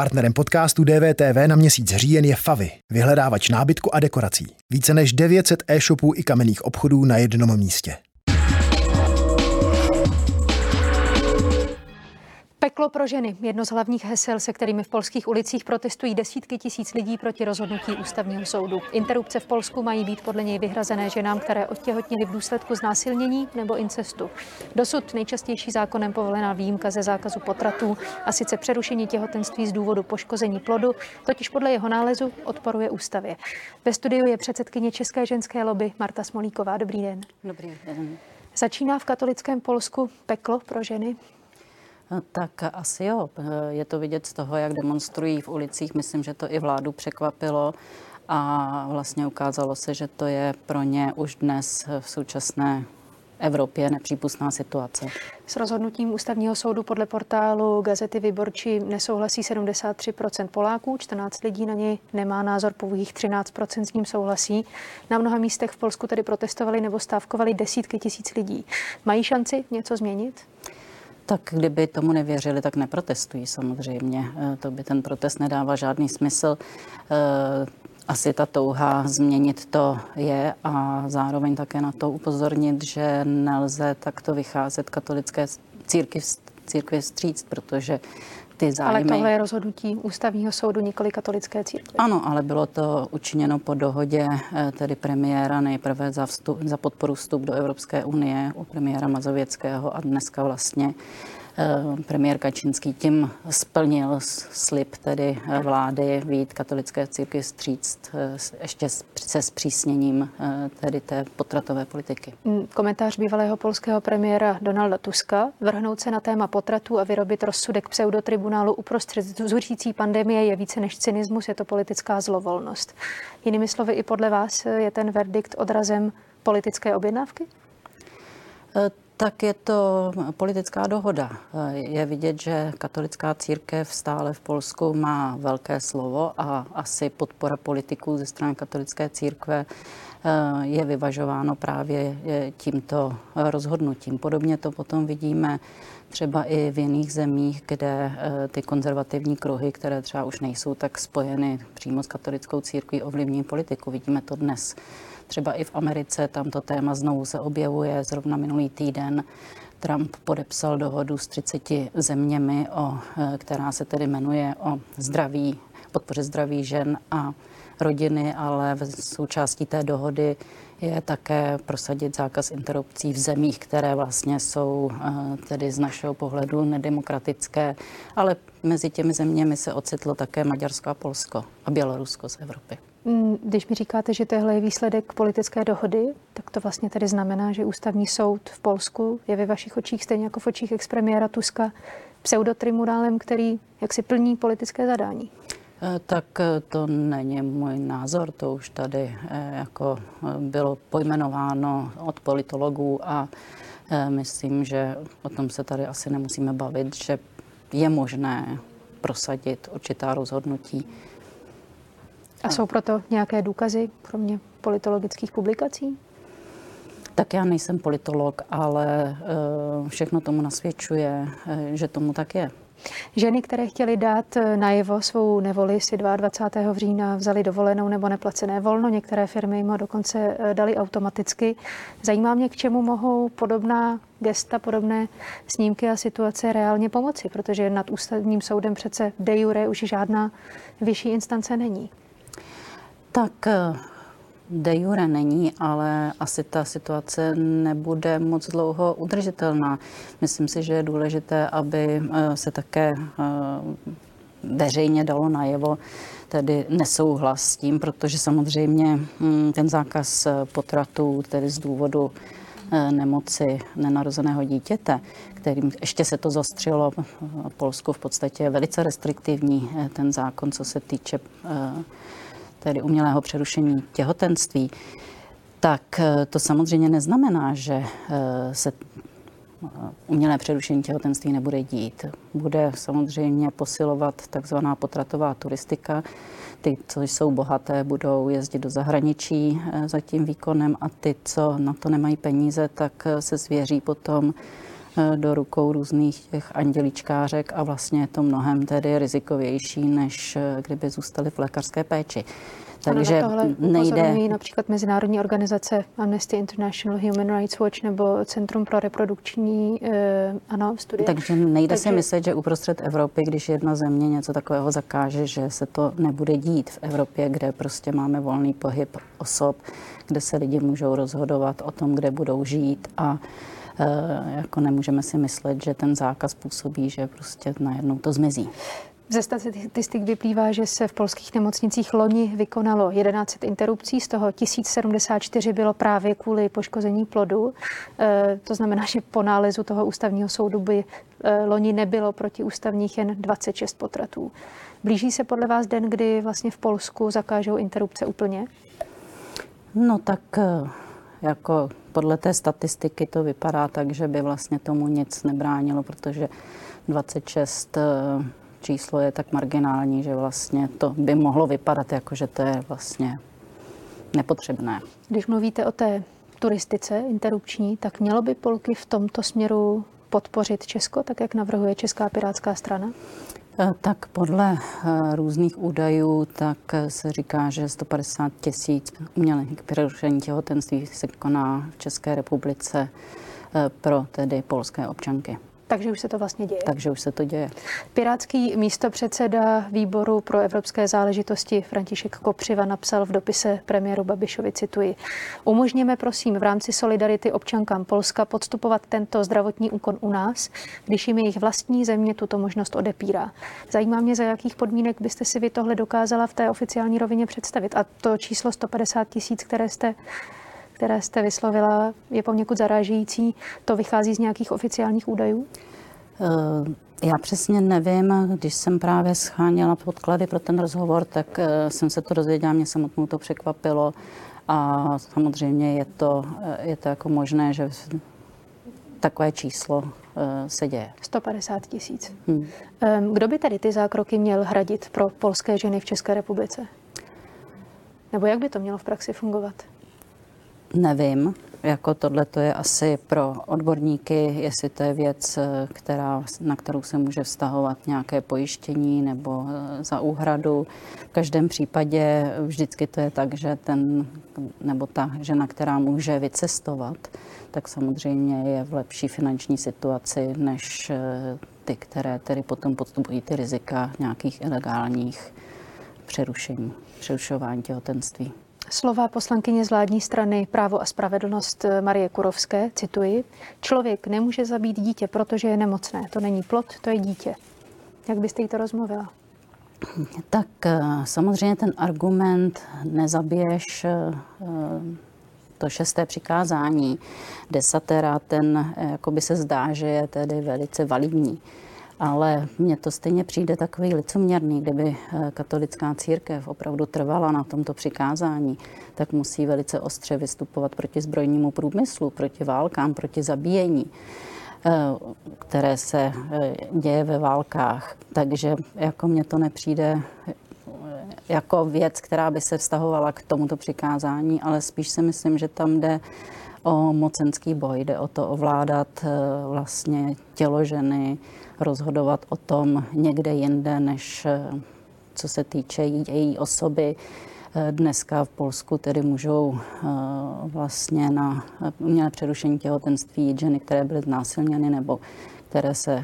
Partnerem podcastu DVTV na měsíc říjen je Favy, vyhledávač nábytku a dekorací. Více než 900 e-shopů i kamenných obchodů na jednom místě. Peklo pro ženy, jedno z hlavních hesel, se kterými v polských ulicích protestují desítky tisíc lidí proti rozhodnutí ústavního soudu. Interrupce v Polsku mají být podle něj vyhrazené ženám, které odtěhotněly v důsledku znásilnění nebo incestu. Dosud nejčastější zákonem povolená výjimka ze zákazu potratů, a sice přerušení těhotenství z důvodu poškození plodu, totiž podle jeho nálezu odporuje ústavě. Ve studiu je předsedkyně České ženské lobby Marta Smolíková. Dobrý den. Dobrý den. Začíná v katolickém Polsku peklo pro ženy? Tak asi jo. Je to vidět z toho, jak demonstrují v ulicích. Myslím, že to i vládu překvapilo a vlastně ukázalo se, že to je pro ně už dnes v současné Evropě nepřípustná situace. S rozhodnutím ústavního soudu podle portálu Gazety Wyborczy nesouhlasí 73% Poláků, 14 lidí na něj nemá názor, pouhých 13% s ním souhlasí. Na mnoha místech v Polsku tedy protestovali nebo stávkovali desítky tisíc lidí. Mají šanci něco změnit? Tak kdyby tomu nevěřili, tak neprotestují samozřejmě. To by ten protest nedává žádný smysl. Asi ta touha změnit to je a zároveň také na to upozornit, že nelze takto vycházet katolické církvi vstříc, protože ty zájmy... Ale tohle je rozhodnutí ústavního soudu, nikoli katolické církve. Ano, ale bylo to učiněno po dohodě tedy premiéra nejprve za podporu vstup do Evropské unie u premiéra Mazověckého a dneska vlastně premiér Kaczyńský tím splnil slib tedy vlády vyjít katolické církvi vstříc ještě se zpřísněním tedy té potratové politiky. Komentář bývalého polského premiéra Donalda Tuska. Vrhnout se na téma potratů a vyrobit rozsudek pseudotribunálu uprostřed zuřící pandemie je více než cynismus, je to politická zlovolnost. Jinými slovy, i podle vás je ten verdikt odrazem politické objednávky? Tak je to politická dohoda. Je vidět, že katolická církev stále v Polsku má velké slovo a asi podpora politiků ze strany katolické církve je vyvažováno právě tímto rozhodnutím. Podobně to potom vidíme třeba i v jiných zemích, kde ty konzervativní kruhy, které třeba už nejsou tak spojeny přímo s katolickou církví, ovlivní politiku. Vidíme to dnes. Třeba i v Americe tamto téma znovu se objevuje. Zrovna minulý týden Trump podepsal dohodu s 30 zeměmi, která se tedy jmenuje o zdraví, podpoře zdraví žen a rodiny, ale v součástí té dohody je také prosadit zákaz interrupcí v zemích, které vlastně jsou tedy z našeho pohledu nedemokratické, ale mezi těmi zeměmi se ocitlo také Maďarsko a Polsko a Bělorusko z Evropy. Když mi říkáte, že tohle je výsledek politické dohody, tak to vlastně tedy znamená, že ústavní soud v Polsku je ve vašich očích, stejně jako v očích expremiéra Tuska, pseudotribunálem, který jaksi plní politické zadání. Tak to není můj názor, to už tady jako bylo pojmenováno od politologů a myslím, že o tom se tady asi nemusíme bavit, že je možné prosadit určitá rozhodnutí. A jsou proto nějaké důkazy, kromě politologických publikací? Tak já nejsem politolog, ale všechno tomu nasvědčuje, že tomu tak je. Ženy, které chtěly dát najevo svou nevoli, si 22. října vzaly dovolenou nebo neplacené volno. Některé firmy jim ho dokonce daly automaticky. Zajímá mě, k čemu mohou podobná gesta, podobné snímky a situace reálně pomoci, protože nad ústavním soudem přece de jure už žádná vyšší instance není. Tak de jure není, ale asi ta situace nebude moc dlouho udržitelná. Myslím si, že je důležité, aby se také veřejně dalo najevo tedy nesouhlas s tím, protože samozřejmě ten zákaz potratů tedy z důvodu nemoci nenarozeného dítěte, kterým ještě se to zostřilo, v Polsku v podstatě je velice restriktivní ten zákon, co se týče tedy umělého přerušení těhotenství, tak to samozřejmě neznamená, že se umělé přerušení těhotenství nebude dít. Bude samozřejmě posilovat takzvaná potratová turistika. Ty, co jsou bohaté, budou jezdit do zahraničí za tím výkonem a ty, co na to nemají peníze, tak se svěří potom do rukou různých těch andělíčkářek a vlastně je to mnohem tedy rizikovější, než kdyby zůstali v lékařské péči. Takže ano, nejde. Například mezinárodní organizace Amnesty International, Human Rights Watch nebo Centrum pro reprodukční studie. Takže nejde si myslet, že uprostřed Evropy, když jedna země něco takového zakáže, že se to nebude dít v Evropě, kde prostě máme volný pohyb osob, kde se lidi můžou rozhodovat o tom, kde budou žít a jako nemůžeme si myslet, že ten zákaz působí, že prostě najednou to zmizí. Ze statistik vyplývá, že se v polských nemocnicích loni vykonalo 1100 interrupcí, z toho 1074 bylo právě kvůli poškození plodu. To znamená, že po nálezu toho ústavního soudu by loni nebylo protiústavních jen 26 potratů. Blíží se podle vás den, kdy vlastně v Polsku zakážou interrupce úplně? No tak jako podle té statistiky to vypadá tak, že by vlastně tomu nic nebránilo, protože 26 číslo je tak marginální, že vlastně to by mohlo vypadat jako, že to je vlastně nepotřebné. Když mluvíte o té turistice interrupční, tak mělo by Polky v tomto směru podpořit Česko, tak jak navrhuje Česká pirátská strana? Tak podle různých údajů, tak se říká, že 150 000 umělých přerušení těhotenství se koná v České republice pro tedy polské občanky. Takže už se to vlastně děje. Takže už se to děje. Pirátský místopředseda výboru pro evropské záležitosti František Kopřiva napsal v dopise premiéru Babišovi, cituji: umožněme prosím v rámci solidarity občankám Polska podstupovat tento zdravotní úkon u nás, když jim jejich vlastní země tuto možnost odepírá. Zajímá mě, za jakých podmínek byste si vy tohle dokázala v té oficiální rovině představit. A to číslo 150 000, které jste vyslovila, je poněkud zarážející. To vychází z nějakých oficiálních údajů? Já přesně nevím. Když jsem právě sháněla podklady pro ten rozhovor, tak jsem se to dozvěděla, mě samotnou to překvapilo. A samozřejmě je to jako možné, že takové číslo se děje. 150 000. Kdo by tady ty zákroky měl hradit pro polské ženy v České republice? Nebo jak by to mělo v praxi fungovat? Nevím, jako tohle to je asi pro odborníky, jestli to je věc, na kterou se může vztahovat nějaké pojištění nebo za úhradu. V každém případě vždycky to je tak, že ten nebo ta žena, která může vycestovat, tak samozřejmě je v lepší finanční situaci než ty, které tedy potom podstupují ty rizika nějakých ilegálních přerušování těhotenství. Slova poslankyně z vládní strany Právo a spravedlnost Marie Kurovské, cituji: člověk nemůže zabít dítě, protože je nemocné. To není plod, to je dítě. Jak byste jí to rozmluvila? Tak samozřejmě ten argument nezabiješ, to 6. přikázání desatera, ten jakoby se zdá, že je tedy velice validní. Ale mně to stejně přijde takový licoměrný, kdyby katolická církev opravdu trvala na tomto přikázání, tak musí velice ostře vystupovat proti zbrojnímu průmyslu, proti válkám, proti zabíjení, které se děje ve válkách. Takže jako mně to nepřijde jako věc, která by se vztahovala k tomuto přikázání, ale spíš si myslím, že tam jde o mocenský boj, jde o to ovládat vlastně tělo ženy, rozhodovat o tom někde jinde, než co se týče její osoby. Dneska v Polsku tedy můžou vlastně na umělé přerušení těhotenství jít ženy, které byly znásilněny nebo které se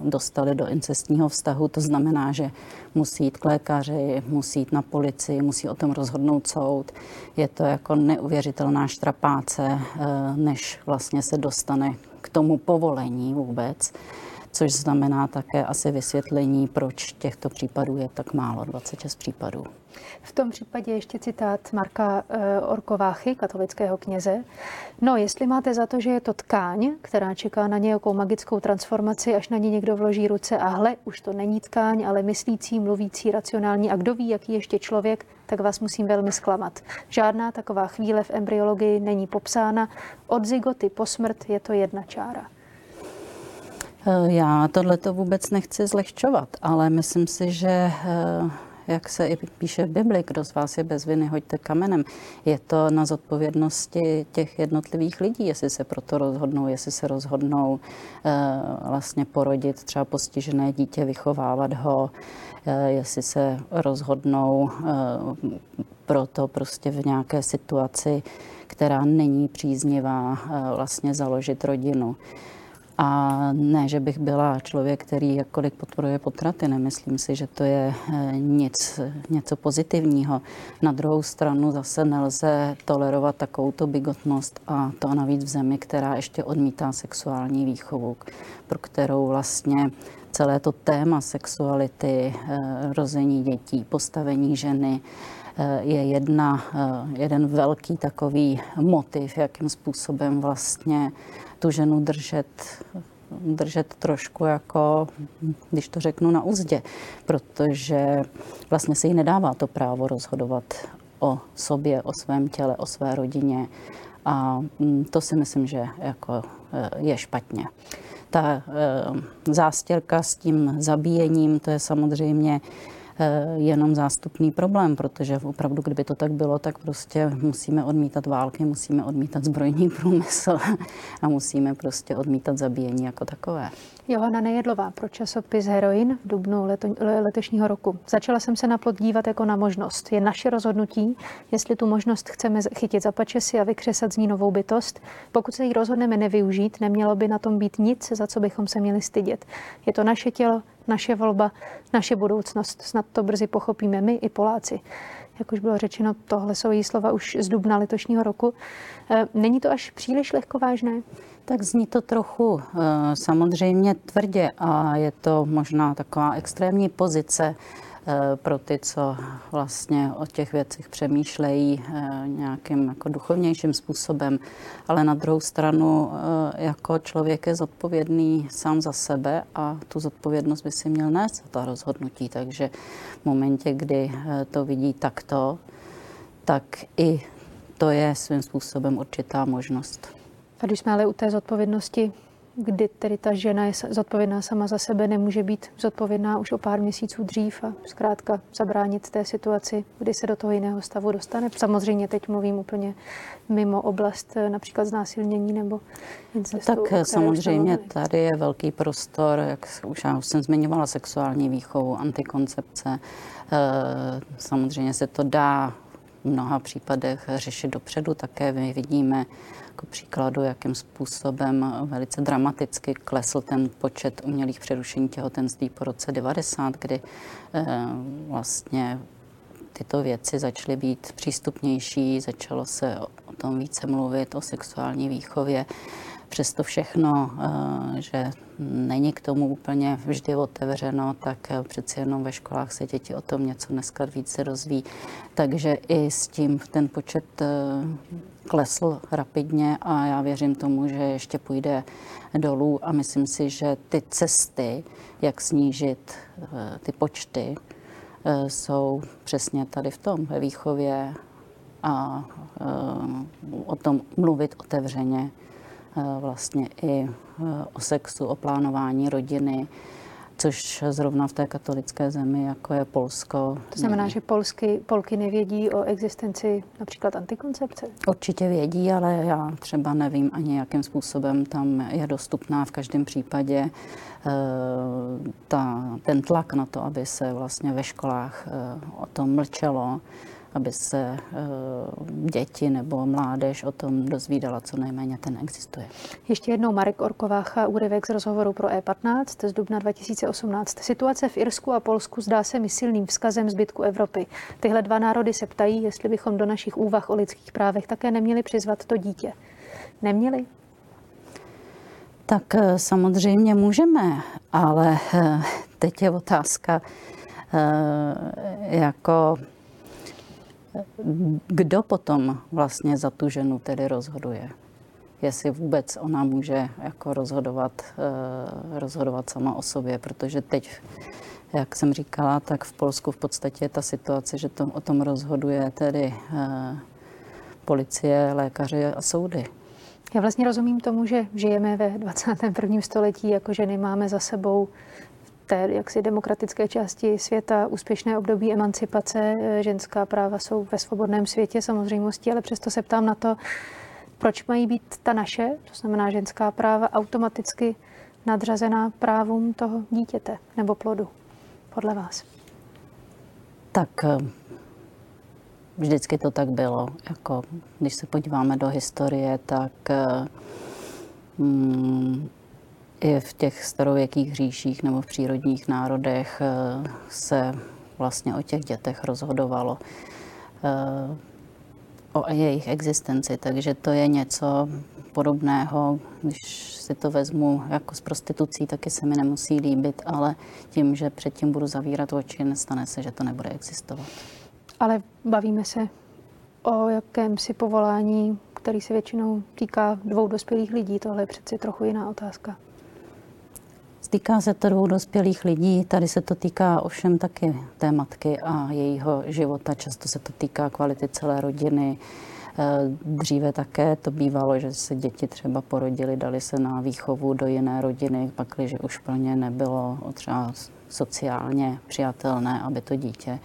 dostaly do incestního vztahu. To znamená, že musí jít k lékaři, musí jít na policii, musí o tom rozhodnout soud. Je to jako neuvěřitelná štrapáce, než vlastně se dostane k tomu povolení vůbec. Což znamená také asi vysvětlení, proč těchto případů je tak málo, 26 případů. V tom případě ještě citát Marka Orkováchy, katolického kněze. No, jestli máte za to, že je to tkáň, která čeká na nějakou magickou transformaci, až na ní někdo vloží ruce a hle, už to není tkáň, ale myslící, mluvící, racionální a kdo ví, jaký ještě člověk, tak vás musím velmi zklamat. Žádná taková chvíle v embryologii není popsána. Od zygoty po smrt je to jedna čára. Já tohleto vůbec nechci zlehčovat, ale myslím si, že jak se i píše v Bibli, kdo z vás je bez viny, hoďte kamenem. Je to na zodpovědnosti těch jednotlivých lidí, jestli se proto rozhodnou, jestli se rozhodnou vlastně porodit třeba postižené dítě, vychovávat ho, jestli se rozhodnou proto prostě v nějaké situaci, která není příznivá, vlastně založit rodinu. A ne, že bych byla člověk, který jakkoliv podporuje potraty, nemyslím si, že to je něco pozitivního. Na druhou stranu zase nelze tolerovat takovouto bigotnost, a to navíc v zemi, která ještě odmítá sexuální výchovu, pro kterou vlastně celé to téma sexuality, rození dětí, postavení ženy, je jeden velký takový motiv, jakým způsobem vlastně tu ženu držet trošku jako, když to řeknu, na uzdě, protože vlastně se jí nedává to právo rozhodovat o sobě, o svém těle, o své rodině, a to si myslím, že jako je špatně. Ta zástěrka s tím zabíjením, to je samozřejmě jenom zástupný problém, protože opravdu, kdyby to tak bylo, tak prostě musíme odmítat války, musíme odmítat zbrojní průmysl a musíme prostě odmítat zabíjení jako takové. Johana Nejedlová pro časopis Heroin v dubnu letošního roku. Začala jsem se na plod dívat jako na možnost. Je naše rozhodnutí, jestli tu možnost chceme chytit za pačesy a vykřesat z ní novou bytost. Pokud se jí rozhodneme nevyužít, nemělo by na tom být nic, za co bychom se měli stydět. Je to naše tělo, naše volba, naše budoucnost. Snad to brzy pochopíme my i Poláci. Jak už bylo řečeno, tohle jsou její slova už z dubna letošního roku. Není to až příliš lehkovážné? Tak zní to trochu samozřejmě tvrdě a je to možná taková extrémní pozice pro ty, co vlastně o těch věcech přemýšlejí nějakým jako duchovnějším způsobem. Ale na druhou stranu jako člověk je zodpovědný sám za sebe a tu zodpovědnost by si měl nést za ta rozhodnutí. Takže v momentě, kdy to vidí takto, tak i to je svým způsobem určitá možnost. A když jsme ale u té zodpovědnosti, kdy tedy ta žena je zodpovědná sama za sebe, nemůže být zodpovědná už o pár měsíců dřív a zkrátka zabránit té situaci, kdy se do toho jiného stavu dostane. Samozřejmě teď mluvím úplně mimo oblast například znásilnění nebo incestu. Tak samozřejmě tady je velký prostor, jak už já jsem zmiňovala, sexuální výchovu, antikoncepce. Samozřejmě se to dá v mnoha případech řešit dopředu, také my vidíme jako příkladu, jakým způsobem velice dramaticky klesl ten počet umělých přerušení těhotenství po roce 90, kdy vlastně tyto věci začaly být přístupnější, začalo se o tom více mluvit, o sexuální výchově. Přesto všechno, že není k tomu úplně vždy otevřeno, tak přeci jenom ve školách se děti o tom něco dneska více rozví. Takže i s tím ten počet klesl rapidně a já věřím tomu, že ještě půjde dolů a myslím si, že ty cesty, jak snížit ty počty, jsou přesně tady v tom, ve výchově a o tom mluvit otevřeně. Vlastně i o sexu, o plánování rodiny, což zrovna v té katolické zemi, jako je Polsko. To znamená, že Polky nevědí o existenci například antikoncepce? Určitě vědí, ale já třeba nevím ani, jakým způsobem tam je dostupná. V každém případě ten tlak na to, aby se vlastně ve školách o tom mlčelo, aby se děti nebo mládež o tom dozvídala, co nejméně ten existuje. Ještě jednou Marek Orkovácha, úryvek z rozhovoru pro E15 z dubna 2018. Situace v Irsku a Polsku zdá se mi silným vzkazem zbytku Evropy. Tyhle dva národy se ptají, jestli bychom do našich úvah o lidských právech také neměli přizvat to dítě. Neměli? Tak samozřejmě můžeme, ale teď je otázka jako... Kdo potom vlastně za tu ženu tedy rozhoduje? Jestli vůbec ona může jako rozhodovat sama o sobě, protože teď, jak jsem říkala, tak v Polsku v podstatě je ta situace, že o tom rozhoduje tedy policie, lékaři a soudy. Já vlastně rozumím tomu, že žijeme ve 21. století, jako ženy máme za sebou té jaksi demokratické části světa úspěšné období emancipace. Ženská práva jsou ve svobodném světě samozřejmostí, ale přesto se ptám na to, proč mají být ta naše, to znamená ženská práva, automaticky nadřazená právům toho dítěte nebo plodu, podle vás? Tak vždycky to tak bylo. Jako, když se podíváme do historie, tak i v těch starověkých říších nebo v přírodních národech se vlastně o těch dětech rozhodovalo, o jejich existenci. Takže to je něco podobného, když si to vezmu jako s prostitucí, taky se mi nemusí líbit, ale tím, že předtím budu zavírat oči, nestane se, že to nebude existovat. Ale bavíme se o jakémsi povolání, který se většinou týká dvou dospělých lidí. Tohle je přeci trochu jiná otázka. Týká se to dvou dospělých lidí, tady se to týká ovšem taky té matky a jejího života. Často se to týká kvality celé rodiny. Dříve také to bývalo, že se děti třeba porodily, dali se na výchovu do jiné rodiny, pakliže už pro ně nebylo třeba sociálně přijatelné, aby to dítě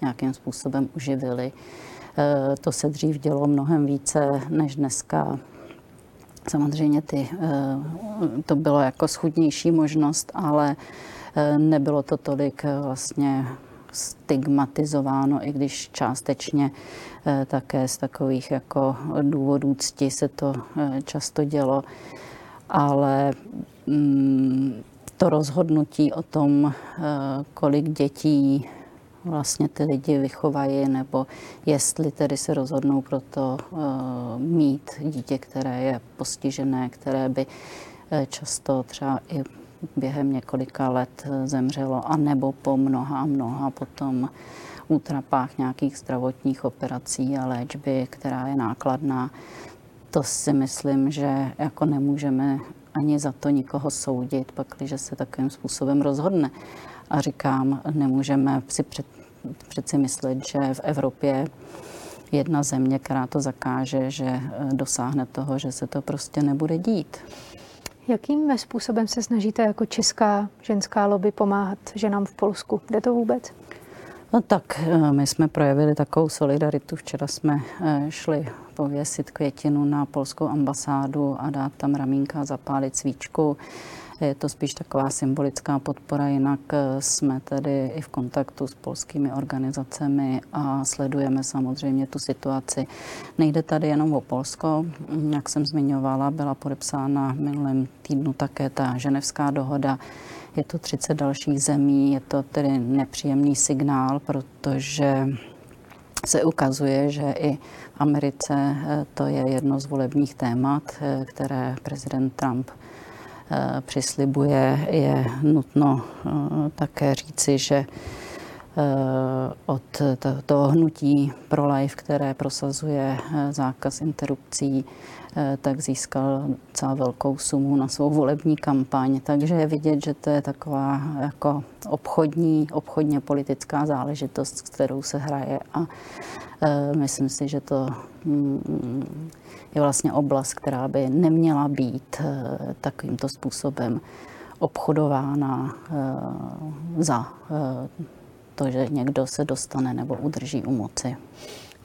nějakým způsobem uživili. To se dřív dělo mnohem více než dneska. Samozřejmě to bylo jako schudnější možnost, ale nebylo to tolik vlastně stigmatizováno, i když částečně také z takových jako důvodů cti se to často dělo. Ale to rozhodnutí o tom, kolik dětí vlastně ty lidi vychovají, nebo jestli tedy se rozhodnou pro to mít dítě, které je postižené, které by často třeba i během několika let zemřelo, anebo po mnoha a mnoha potom útrapách nějakých zdravotních operací a léčby, která je nákladná. To si myslím, že jako nemůžeme ani za to nikoho soudit, pakliže se takovým způsobem rozhodne. A říkám, nemůžeme si přeci myslet, že v Evropě jedna země, která to zakáže, že dosáhne toho, že se to prostě nebude dít. Jakým způsobem se snažíte jako česká ženská lobby pomáhat ženám v Polsku? Jde to vůbec? No tak, my jsme projevili takovou solidaritu. Včera jsme šli pověsit květinu na polskou ambasádu a dát tam ramínka a zapálit svíčku. Je to spíš taková symbolická podpora, jinak jsme tedy i v kontaktu s polskými organizacemi a sledujeme samozřejmě tu situaci. Nejde tady jenom o Polsko, jak jsem zmiňovala, byla podepsána v minulém týdnu také ta Ženevská dohoda. Je to 30 dalších zemí, je to tedy nepříjemný signál, protože se ukazuje, že i v Americe to je jedno z volebních témat, které prezident Trump přislibuje. Je nutno také říci, že od toho hnutí pro-life, které prosazuje zákaz interrupcí, tak získal celou velkou sumu na svou volební kampaň. Takže je vidět, že to je taková jako obchodně politická záležitost, kterou se hraje, a myslím si, že to je vlastně oblast, která by neměla být takovýmto způsobem obchodována za to, že někdo se dostane nebo udrží u moci.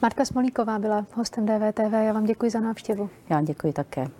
Marta Smolíková byla hostem DVTV. Já vám děkuji za návštěvu. Já děkuji také.